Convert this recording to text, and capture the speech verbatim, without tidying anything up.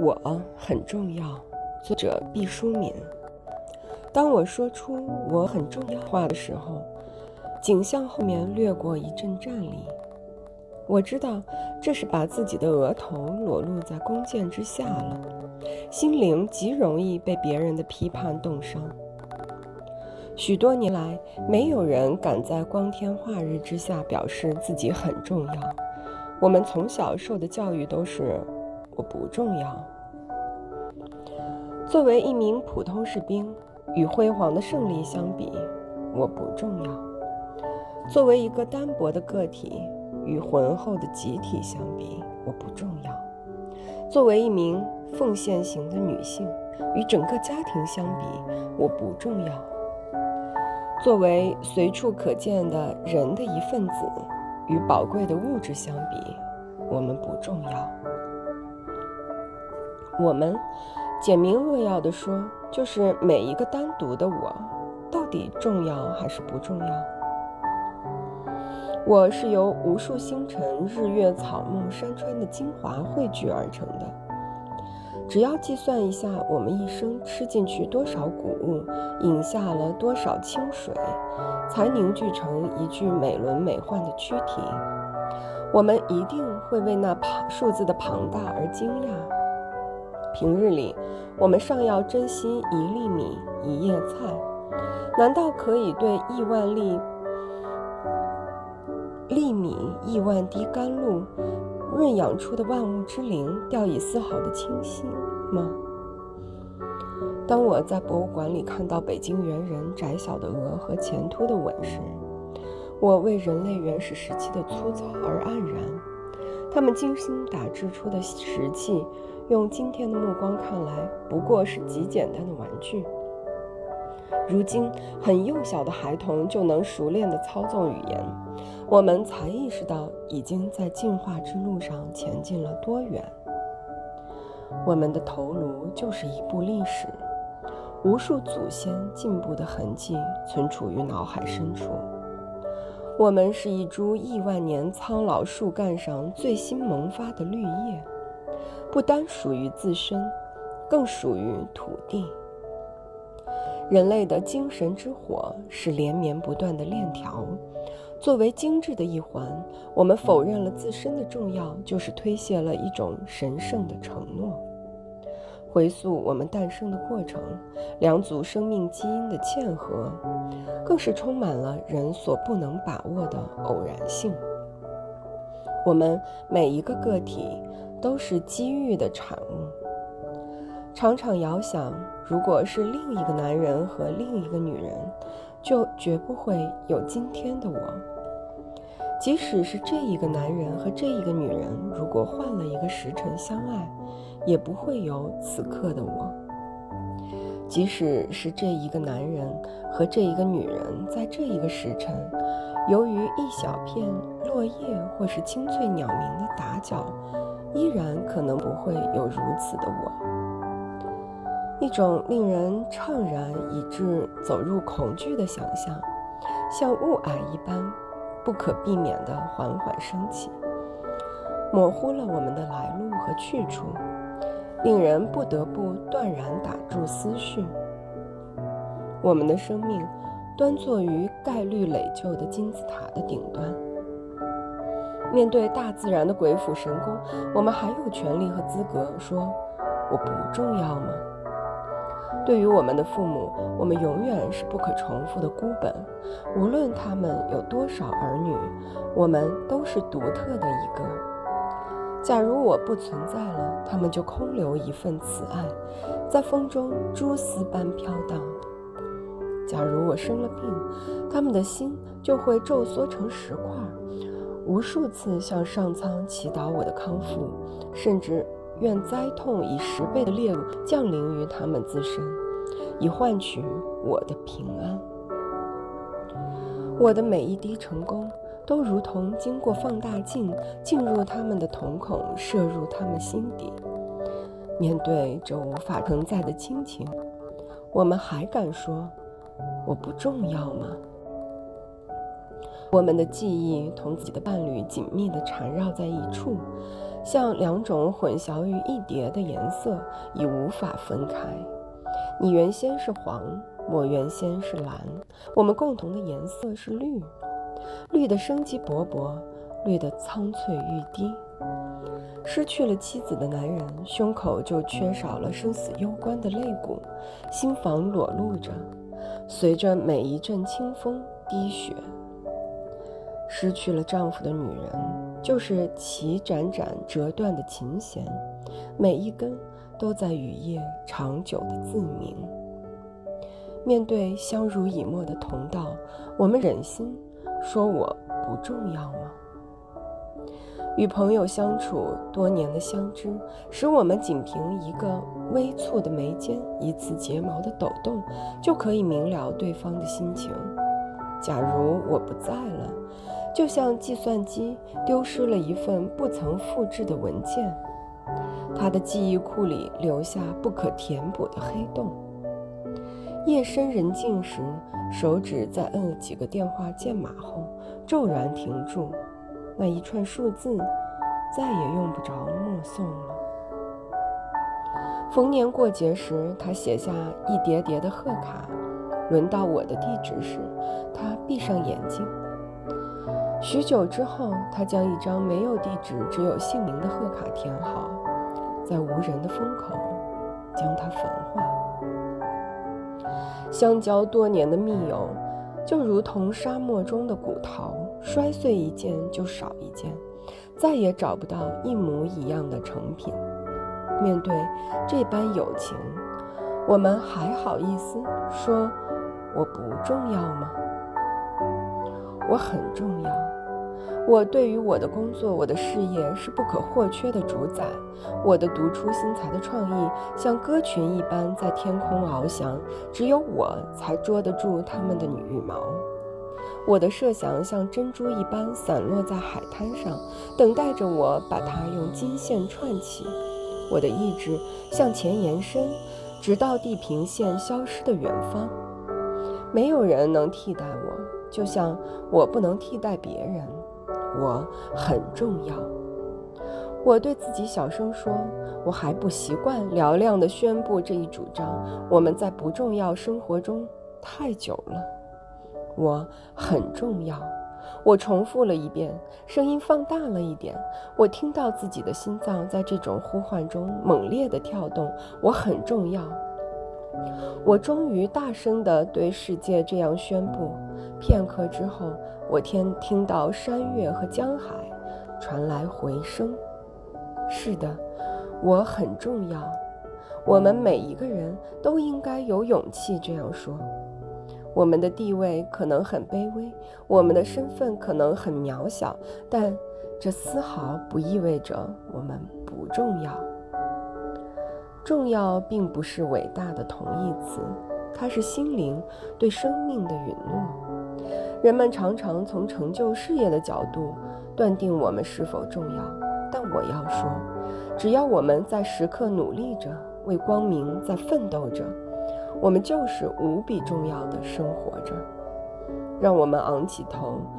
我很重要，作者毕淑敏。当我说出我很重要话的时候，景象后面掠过一阵战栗。我知道这是把自己的额头裸露在弓箭之下了，心灵极容易被别人的批判冻伤。许多年来，没有人敢在光天化日之下表示自己很重要。我们从小受的教育都是我不重要。作为一名普通士兵，与辉煌的胜利相比，我不重要；作为一个单薄的个体，与浑厚的集体相比，我不重要；作为一名奉献型的女性，与整个家庭相比，我不重要；作为随处可见的人的一份子，与宝贵的物质相比，我们不重要。我们简明扼要地说，就是每一个单独的我到底重要还是不重要。我是由无数星辰、日月、草木、山川的精华汇聚而成的。只要计算一下我们一生吃进去多少谷物，饮下了多少清水，才凝聚成一具美轮美奂的躯体，我们一定会为那数字的庞大而惊讶。平日里，我们尚要珍惜一粒米、一叶菜，难道可以对亿万粒粒米、亿万滴甘露润养出的万物之灵掉以丝毫的清晰吗？当我在博物馆里看到北京猿人窄小的额和前凸的吻时，我为人类原始时期的粗糙而黯然。他们精心打制出的石器，用今天的目光看来，不过是极简单的玩具。如今，很幼小的孩童就能熟练地操纵语言，我们才意识到已经在进化之路上前进了多远。我们的头颅就是一部历史，无数祖先进步的痕迹存储于脑海深处。我们是一株亿万年苍老树干上最新萌发的绿叶，不单属于自身，更属于土地。人类的精神之火是连绵不断的链条，作为精致的一环，我们否认了自身的重要，就是推卸了一种神圣的承诺。回溯我们诞生的过程，两组生命基因的嵌合，更是充满了人所不能把握的偶然性。我们每一个个体都是机遇的产物。常常遥想，如果是另一个男人和另一个女人，就绝不会有今天的我。即使是这一个男人和这一个女人，如果换了一个时辰相爱，也不会有此刻的我。即使是这一个男人和这一个女人，在这一个时辰，由于一小片落叶或是清脆鸟鸣的打搅，依然可能不会有如此的我。一种令人怅然以致走入恐惧的想象，像雾霭一般不可避免地缓缓升起，模糊了我们的来路和去处，令人不得不断然打住思绪。我们的生命端坐于概率垒就的金字塔的顶端，面对大自然的鬼斧神工，我们还有权利和资格说我不重要吗？对于我们的父母，我们永远是不可重复的孤本，无论他们有多少儿女，我们都是独特的一个。假如我不存在了，他们就空留一份慈爱，在风中蛛丝般飘荡。假如我生了病，他们的心就会皱缩成石块，无数次向上苍祈祷我的康复，甚至愿灾痛以十倍的烈度降临于他们自身，以换取我的平安。我的每一滴成功，都如同经过放大镜进入他们的瞳孔，射入他们心底。面对这无法承载的亲情，我们还敢说我不重要吗？我们的记忆同自己的伴侣紧密地缠绕在一处，像两种混淆于一叠的颜色，已无法分开。你原先是黄，我原先是蓝，我们共同的颜色是绿，绿的生机勃勃，绿的苍翠欲滴。失去了妻子的男人，胸口就缺少了生死攸关的肋骨，心房裸露着，随着每一阵清风滴血。失去了丈夫的女人，就是其辗转折断的琴弦，每一根都在雨夜长久的自鸣。面对相濡以沫的同道，我们忍心说我不重要吗？与朋友相处多年的相知，使我们仅凭一个微蹙的眉间，一次睫毛的抖动，就可以明了对方的心情。假如我不在了，就像计算机丢失了一份不曾复制的文件，它的记忆库里留下不可填补的黑洞。夜深人静时，手指在摁了几个电话键码后骤然停住，那一串数字再也用不着默诵了。逢年过节时，他写下一叠叠的贺卡，轮到我的地址时，他闭上眼睛。许久之后，他将一张没有地址只有姓名的贺卡填好，在无人的风口将它焚化。相交多年的密友，就如同沙漠中的骨桃，摔碎一件就少一件，再也找不到一模一样的成品。面对这般友情，我们还好意思说我不重要吗？我很重要，我对于我的工作、我的事业是不可或缺的主宰，我的独出心裁的创意像鸽群一般在天空翱翔，只有我才捉得住它们的羽毛。我的设想像珍珠一般散落在海滩上，等待着我把它用金线串起。我的意志向前延伸，直到地平线消失的远方。没有人能替代我，就像我不能替代别人。我很重要。我对自己小声说，我还不习惯嘹亮地宣布这一主张，我们在不重要生活中太久了。我很重要，我重复了一遍，声音放大了一点，我听到自己的心脏在这种呼唤中猛烈地跳动。我很重要，我终于大声地对世界这样宣布。片刻之后，我听听到山岳和江海传来回声。是的，我很重要，我们每一个人都应该有勇气这样说。我们的地位可能很卑微，我们的身份可能很渺小，但这丝毫不意味着我们不重要。重要并不是伟大的同义词，它是心灵对生命的允诺。人们常常从成就事业的角度断定我们是否重要，但我要说，只要我们在时刻努力着，为光明在奋斗着，我们就是无比重要的生活着。让我们昂起头，